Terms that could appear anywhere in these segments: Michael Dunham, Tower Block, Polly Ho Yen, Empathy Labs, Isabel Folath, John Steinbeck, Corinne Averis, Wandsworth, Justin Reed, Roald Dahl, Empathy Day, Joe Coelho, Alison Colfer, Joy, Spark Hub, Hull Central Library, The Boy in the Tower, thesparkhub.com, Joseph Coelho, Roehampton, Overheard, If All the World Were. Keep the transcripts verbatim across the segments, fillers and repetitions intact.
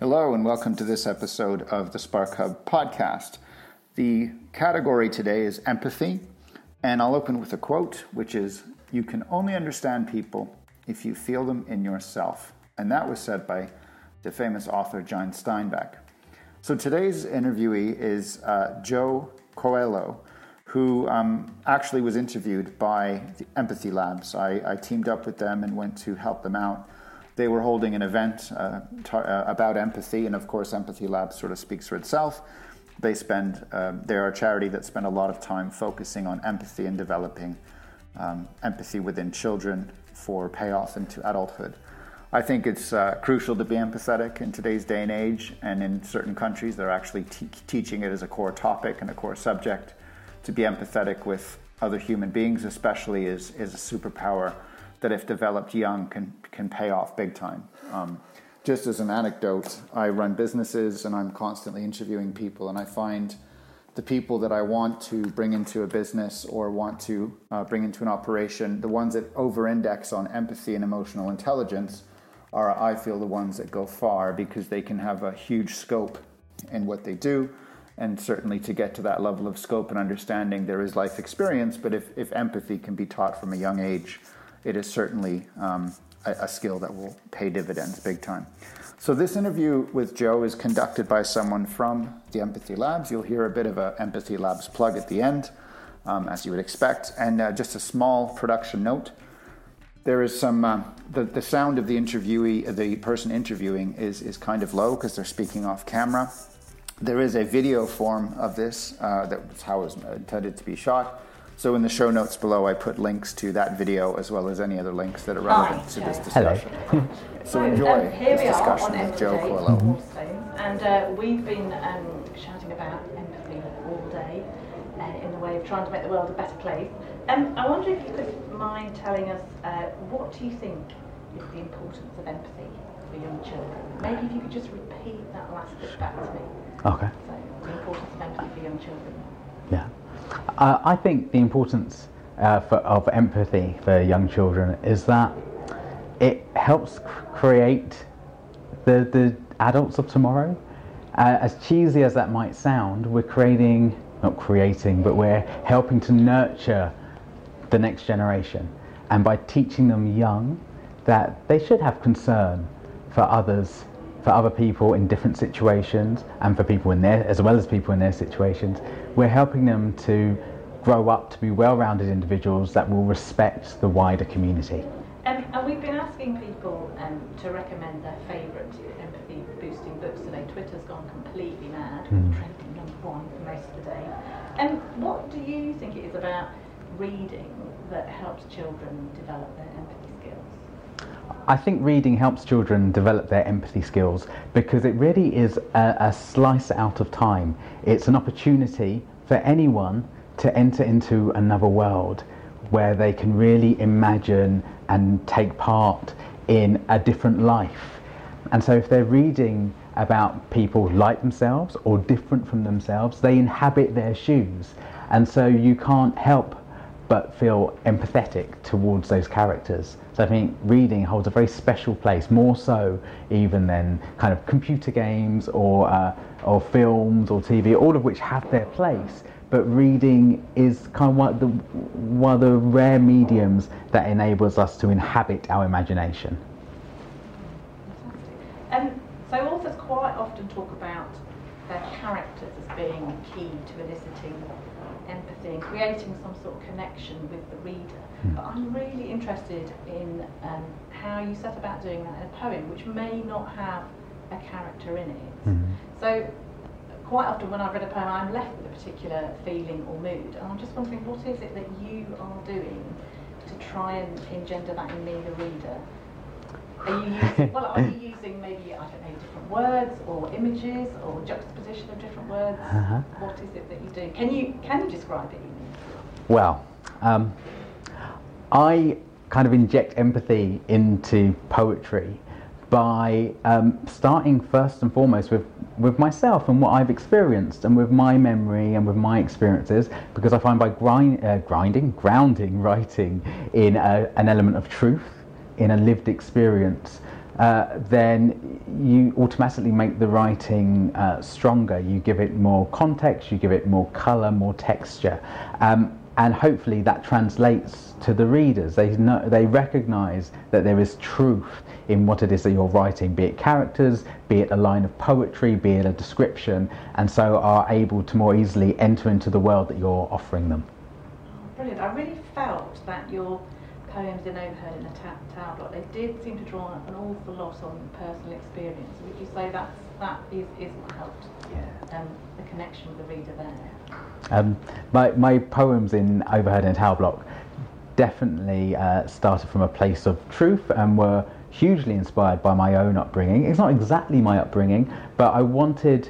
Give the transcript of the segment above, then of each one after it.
Hello and welcome to this episode of the Spark Hub podcast. The category today is empathy, and I'll open with a quote, which is, "You can only understand people if you feel them in yourself." And that was said by the famous author John Steinbeck. So today's interviewee is uh, Joe Coelho, who um, actually was interviewed by the Empathy Labs. I, I teamed up with them and went to help them out. They were holding an event uh, tar- uh, about empathy, and of course, Empathy Labs sort of speaks for itself. They spend, uh, they are a charity that spend a lot of time focusing on empathy and developing um, empathy within children for payoff into adulthood. I think it's uh, crucial to be empathetic in today's day and age, and in certain countries, they're actually te- teaching it as a core topic and a core subject. To be empathetic with other human beings, especially, is is a superpower that if developed young can can pay off big time. Um, just as an anecdote, I run businesses and I'm constantly interviewing people, and I find the people that I want to bring into a business or want to uh, bring into an operation, the ones that over-index on empathy and emotional intelligence are, I feel, the ones that go far because they can have a huge scope in what they do. And certainly to get to that level of scope and understanding, there is life experience, but if, if empathy can be taught from a young age, it is certainly um, a, a skill that will pay dividends big time. So this interview with Joe is conducted by someone from the Empathy Labs. You'll hear a bit of an Empathy Labs plug at the end, um, as you would expect. And uh, just a small production note, there is some, uh, the, the sound of the interviewee, the person interviewing is, is kind of low because they're speaking off camera. There is a video form of this, uh, that's how it was intended to be shot. So in the show notes below, I put links to that video as well as any other links that are relevant Hi, to Joe. this discussion. Hello. So enjoy um, this discussion with Joe Coelho. Mm-hmm. And uh, we've been um, shouting about empathy all day uh, in the way of trying to make the world a better place. Um, I wonder if you could mind telling us uh, what do you think is the importance of empathy for young children? Maybe if you could just repeat that last bit back to me. Okay. So, the importance of empathy for young children. Yeah. Uh, I think the importance uh, for, of empathy for young children is that it helps c- create the, the adults of tomorrow. Uh, as cheesy as that might sound, we're creating, not creating, but we're helping to nurture the next generation. And by teaching them young that they should have concern for others, for other people in different situations, and for people in their, as well as people in their situations, we're helping them to grow up to be well-rounded individuals that will respect the wider community. Um, and we've been asking people um, to recommend their favourite empathy-boosting books today. Twitter's gone completely mad, mm. trending number one for most of the day. Um, what do you think it is about reading that helps children develop their empathy? I think reading helps children develop their empathy skills because it really is a, a slice out of time. It's an opportunity for anyone to enter into another world where they can really imagine and take part in a different life. And so if they're reading about people like themselves or different from themselves, they inhabit their shoes. And so you can't help but feel empathetic towards those characters. So I think reading holds a very special place, more so even than kind of computer games or uh, or films or T V, all of which have their place. But reading is kind of one of the, one of the rare mediums that enables us to inhabit our imagination. Fantastic. Um, so authors quite often talk about their characters as being key to eliciting empathy and creating some sort of connection with the reader. But I'm really interested in um, how you set about doing that in a poem which may not have a character in it. Mm-hmm. So quite often when I read a poem I'm left with a particular feeling or mood, and I'm just wondering, what is it that you are doing to try and engender that in me, the reader? Are you using, well, are you using maybe, I don't know, different words or images or juxtaposition of different words? Uh-huh. What is it that you do? Can you can you describe it? Well, um, I kind of inject empathy into poetry by um, starting first and foremost with, with myself and what I've experienced and with my memory and with my experiences, because I find by grind, uh, grinding, grounding, writing in a, an element of truth, in a lived experience, uh, then you automatically make the writing uh, stronger. You give it more context, you give it more colour, more texture. Um, and hopefully that translates to the readers. They know, they recognise that there is truth in what it is that you're writing, be it characters, be it a line of poetry, be it a description, and so are able to more easily enter into the world that you're offering them. Brilliant. I really felt that your poems in Overheard and the Tower Block, they did seem to draw an awful lot on personal experience. Would you say that's, that is, is what helped? Yeah. Um, the connection with the reader there? Um, my, my poems in Overheard and Tower Block definitely uh, started from a place of truth and were hugely inspired by my own upbringing. It's not exactly my upbringing, but I wanted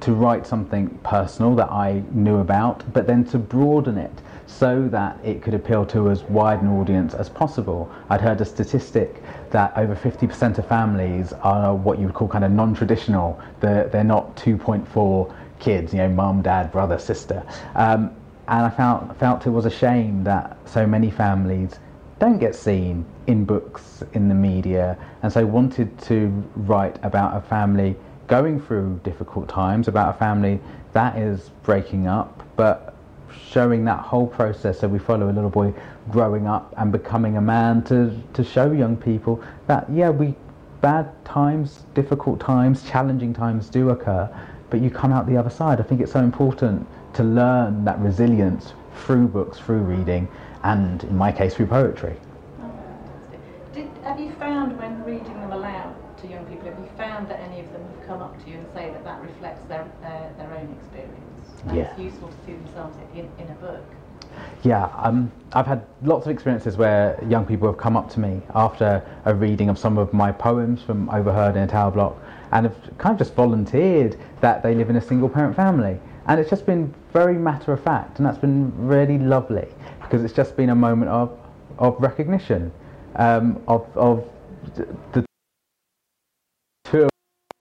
to write something personal that I knew about, but then to broaden it so that it could appeal to as wide an audience as possible. I'd heard a statistic that over fifty percent of families are what you would call kind of non-traditional. They're, they're not two point four kids, you know, mum, dad, brother, sister. Um, and I felt, felt it was a shame that so many families don't get seen in books, in the media, and so wanted to write about a family going through difficult times, about a family that is breaking up, but showing that whole process. So we follow a little boy growing up and becoming a man to to show young people that, yeah, we bad times, difficult times, challenging times do occur, but you come out the other side. I think it's so important to learn that resilience through books, through reading, and in my case through poetry. Oh, fantastic. Did, have you found when reading them aloud to young people, have you found that any of them have come up to you and say that that reflects their their, their own experience? And yeah. It's useful to see themselves in, in a book. Yeah, um, I've had lots of experiences where young people have come up to me after a reading of some of my poems from Overheard and Tower Block and have kind of just volunteered that they live in a single parent family. And it's just been very matter of fact, and that's been really lovely because it's just been a moment of, of recognition um, of, of the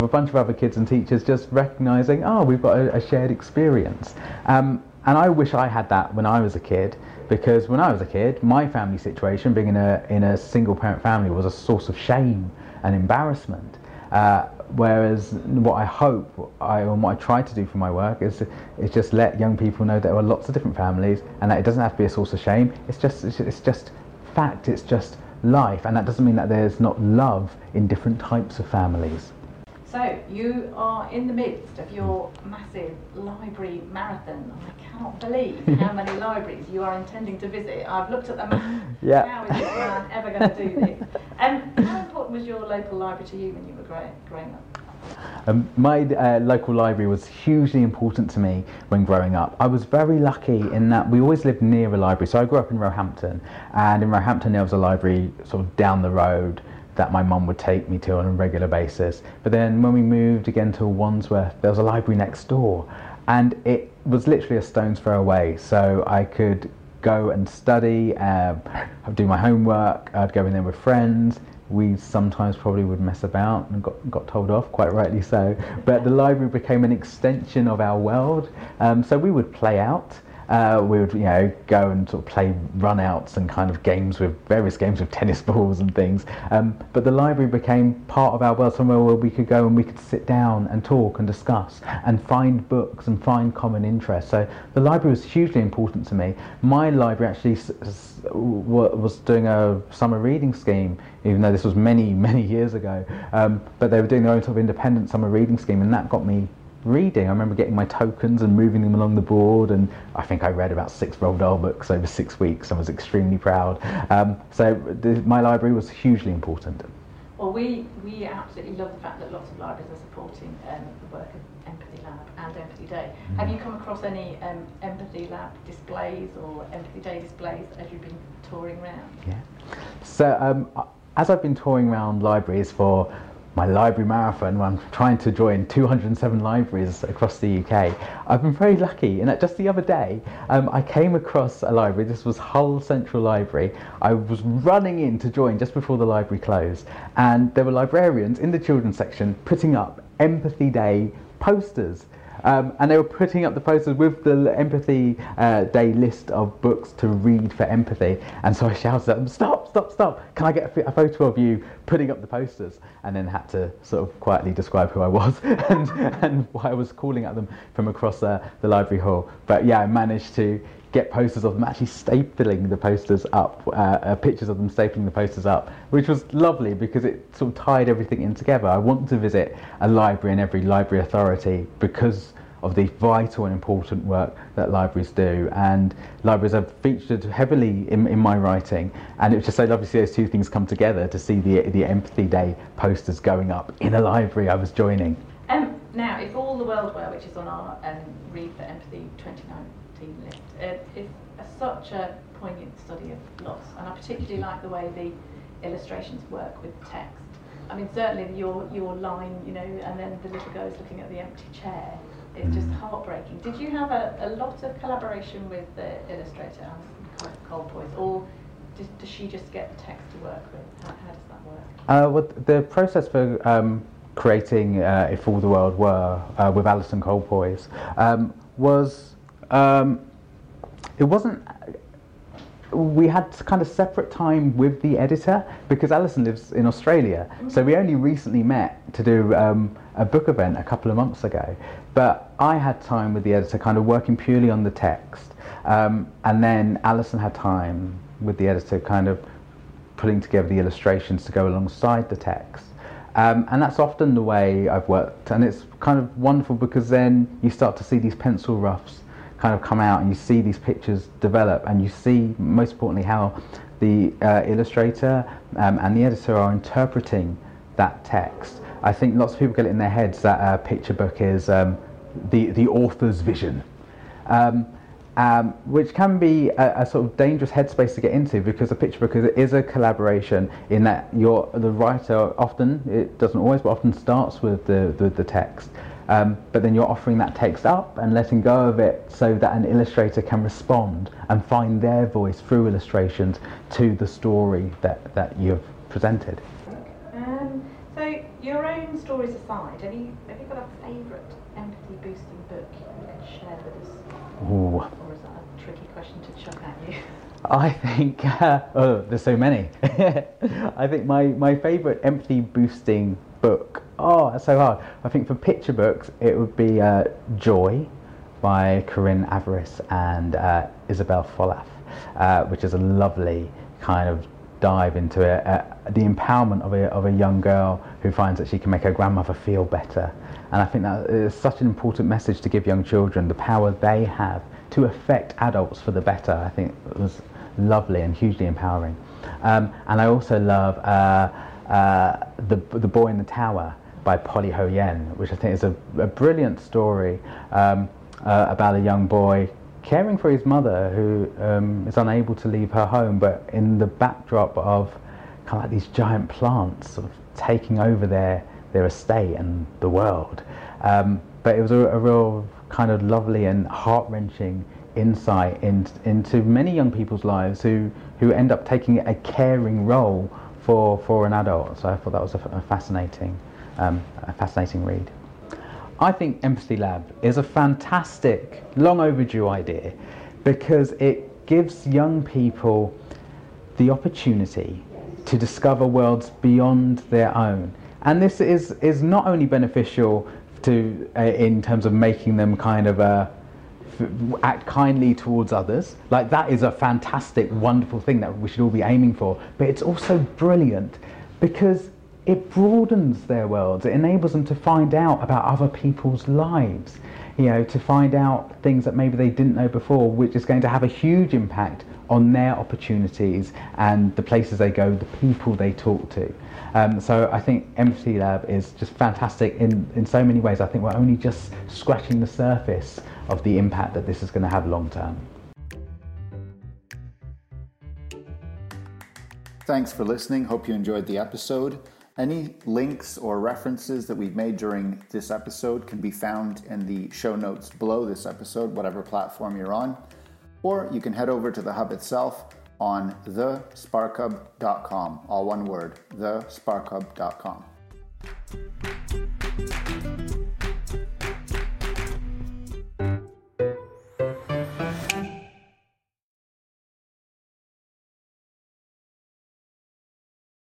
a bunch of other kids and teachers just recognising, oh, we've got a, a shared experience. Um, and I wish I had that when I was a kid, because when I was a kid, my family situation, being in a in a single parent family, was a source of shame and embarrassment. Uh, whereas what I hope, I, and what I try to do for my work is is just let young people know there are lots of different families and that it doesn't have to be a source of shame. It's just it's, it's just fact, it's just life. And that doesn't mean that there's not love in different types of families. So, you are in the midst of your massive library marathon. I cannot believe how many libraries you are intending to visit. I've looked at the map. Yeah. How is this man ever going to do this? Um, how important was your local library to you when you were growing up? Um, my uh, local library was hugely important to me when growing up. I was very lucky in that we always lived near a library. So, I grew up in Roehampton, and in Roehampton there was a library sort of down the road that my mum would take me to on a regular basis. But then when we moved again to Wandsworth, there was a library next door, and it was literally a stone's throw away. So I could go and study, uh, do my homework, I'd go in there with friends. We sometimes probably would mess about and got, got told off, quite rightly so. But the library became an extension of our world. Um, so we would play out. Uh, we would, you know, go and sort of play run-outs and kind of games with various games with tennis balls and things. Um, but the library became part of our world, somewhere where we could go and we could sit down and talk and discuss and find books and find common interests. So the library was hugely important to me. My library actually s- s- was doing a summer reading scheme, even though this was many, many years ago. Um, but they were doing their own sort of independent summer reading scheme, and that got me reading. I remember getting my tokens and moving them along the board, and I think I read about six Roald Dahl books over six weeks and was extremely proud. Um, so the, my library was hugely important. Well, we, we absolutely love the fact that lots of libraries are supporting um, the work of Empathy Lab and Empathy Day. Mm. Have you come across any um, Empathy Lab displays or Empathy Day displays as you've been touring around? Yeah. So um, as I've been touring around libraries for my library marathon, where I'm trying to join two hundred seven libraries across the U K. I've been very lucky in that just the other day, um, I came across a library. This was Hull Central Library. I was running in to join just before the library closed, and there were librarians in the children's section putting up Empathy Day posters. Um, and they were putting up the posters with the Empathy uh, Day list of books to read for empathy. And so I shouted at them, stop, stop, stop. Can I get a, f- a photo of you putting up the posters? And then had to sort of quietly describe who I was and, and why I was calling at them from across uh, the library hall. But yeah, I managed to get posters of them, actually stapling the posters up, uh, uh, pictures of them stapling the posters up, which was lovely because it sort of tied everything in together. I want to visit a library and every library authority because of the vital and important work that libraries do, and libraries have featured heavily in, in my writing, and it was just so lovely to see those two things come together, to see the, the Empathy Day posters going up in a library I was joining. Um, now, If All the World Were, which is on our um, Read for Empathy twenty nineteen list, uh, is a, such a poignant study of loss, and I particularly like the way the illustrations work with text. I mean, certainly your your line, you know, and then the little girl is looking at the empty chair. It's just heartbreaking. Did you have a, a lot of collaboration with the illustrator, Alison Colfer, or does, does she just get the text to work with? How, how does that work? Uh, well, the process for um, creating uh, If All the World Were uh, with Alison Colfer um, was um, it wasn't. We had kind of separate time with the editor because Alison lives in Australia, so we only recently met to do um, a book event a couple of months ago. But I had time with the editor, kind of working purely on the text, um, and then Alison had time with the editor, kind of pulling together the illustrations to go alongside the text. Um, and that's often the way I've worked, and it's kind of wonderful because then you start to see these pencil roughs kind of come out, and you see these pictures develop, and you see, most importantly, how the uh, illustrator um, and the editor are interpreting that text. I think lots of people get it in their heads that a picture book is um, the the author's vision, um, um, which can be a, a sort of dangerous headspace to get into, because a picture book is, is a collaboration in that you're the writer. Often, it doesn't always, but often starts with the the, the text. Um, but then you're offering that text up and letting go of it so that an illustrator can respond and find their voice through illustrations to the story that, that you've presented. Um, so your own stories aside, have you, have you got a favourite empathy boosting book you could share with us? Ooh. Or is that a tricky question to chuck at you? I think, uh, oh, there's so many. I think my, my favourite empathy boosting book, oh, that's so hard. I think for picture books, it would be uh, Joy by Corinne Averis and uh, Isabel Folath, uh, which is a lovely kind of dive into it, uh, the empowerment of a, of a young girl who finds that she can make her grandmother feel better. And I think that is such an important message to give young children, the power they have to affect adults for the better. I think it was lovely and hugely empowering. Um, and I also love uh, uh, the the Boy in the Tower by Polly Ho Yen, which I think is a, a brilliant story um, uh, about a young boy caring for his mother who um, is unable to leave her home, but in the backdrop of kind of like these giant plants sort of taking over their their estate and the world. Um, but it was a, a real kind of lovely and heart-wrenching insight in, into many young people's lives who, who end up taking a caring role for for an adult. So I thought that was a, a fascinating um, a fascinating read. I think Empathy Lab is a fantastic, long overdue idea because it gives young people the opportunity to discover worlds beyond their own. And this is is not only beneficial to uh, in terms of making them kind of uh, f- act kindly towards others. Like, that is a fantastic, wonderful thing that we should all be aiming for, but it's also brilliant because it broadens their worlds. It enables them to find out about other people's lives, you know, to find out things that maybe they didn't know before, which is going to have a huge impact on their opportunities and the places they go, the people they talk to. Um, so I think Empathy Lab is just fantastic in, in so many ways. I think we're only just scratching the surface of the impact that this is going to have long term. Thanks for listening. Hope you enjoyed the episode. Any links or references that we've made during this episode can be found in the show notes below this episode, whatever platform you're on. Or you can head over to the Hub itself on the spark hub dot com, all one word, the spark hub dot com.